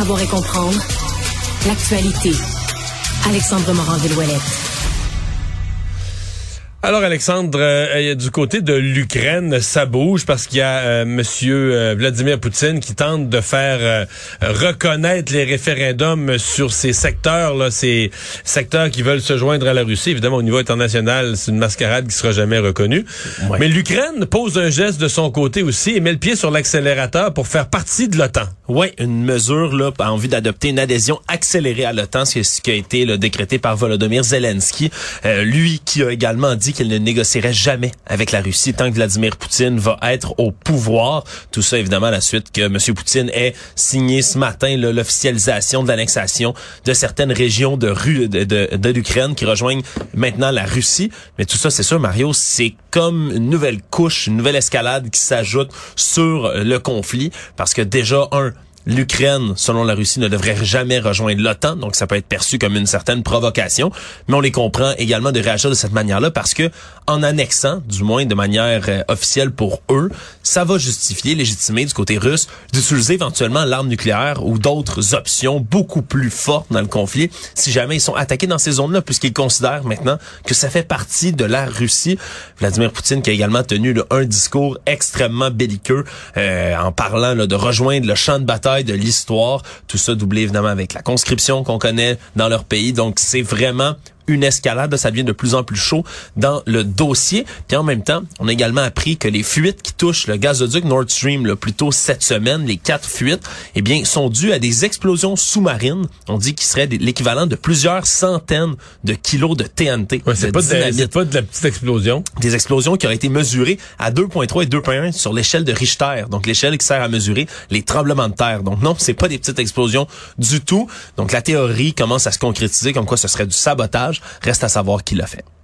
savoir et comprendre l'actualité. Alexandre Morand-Velouette. Alors Alexandre, du côté de l'Ukraine, ça bouge parce qu'il y a monsieur Vladimir Poutine qui tente de faire reconnaître les référendums sur ces secteurs là, ces secteurs qui veulent se joindre à la Russie. Évidemment, au niveau international, c'est une mascarade qui sera jamais reconnue. Ouais. Mais l'Ukraine pose un geste de son côté aussi et met le pied sur l'accélérateur pour faire partie de l'OTAN. Ouais, une mesure là en vue d'adopter une adhésion accélérée à l'OTAN, c'est ce qui a été là, décrété par Volodymyr Zelensky, lui qui a également dit qu'il ne négocierait jamais avec la Russie tant que Vladimir Poutine va être au pouvoir. Tout ça, évidemment, à la suite que M. Poutine ait signé ce matin là, l'officialisation de l'annexion de certaines régions de l'Ukraine qui rejoignent maintenant la Russie. Mais tout ça, c'est sûr, Mario, c'est comme une nouvelle couche, une nouvelle escalade qui s'ajoute sur le conflit parce que déjà, l'Ukraine, selon la Russie, ne devrait jamais rejoindre l'OTAN, donc ça peut être perçu comme une certaine provocation, mais on les comprend également de réagir de cette manière-là parce que en annexant, du moins de manière officielle pour eux, ça va justifier, légitimer du côté russe d'utiliser éventuellement l'arme nucléaire ou d'autres options beaucoup plus fortes dans le conflit si jamais ils sont attaqués dans ces zones-là, puisqu'ils considèrent maintenant que ça fait partie de la Russie. Vladimir Poutine qui a également tenu un discours extrêmement belliqueux en parlant de rejoindre le champ de bataille de l'histoire, tout ça doublé évidemment avec la conscription qu'on connaît dans leur pays. Donc c'est vraiment une escalade, ça devient de plus en plus chaud dans le dossier. Puis en même temps, on a également appris que les fuites qui touchent le gazoduc Nord Stream plus tôt cette semaine, les 4 fuites, eh bien, sont dues à des explosions sous-marines. On dit qu'ils seraient l'équivalent de plusieurs centaines de kilos de TNT. Ouais, c'est pas de la petite explosion. Des explosions qui auraient été mesurées à 2.3 et 2.1 sur l'échelle de Richter. Donc l'échelle qui sert à mesurer les tremblements de terre. Donc non, c'est pas des petites explosions du tout. Donc la théorie commence à se concrétiser comme quoi ce serait du sabotage. Reste à savoir qui l'a fait.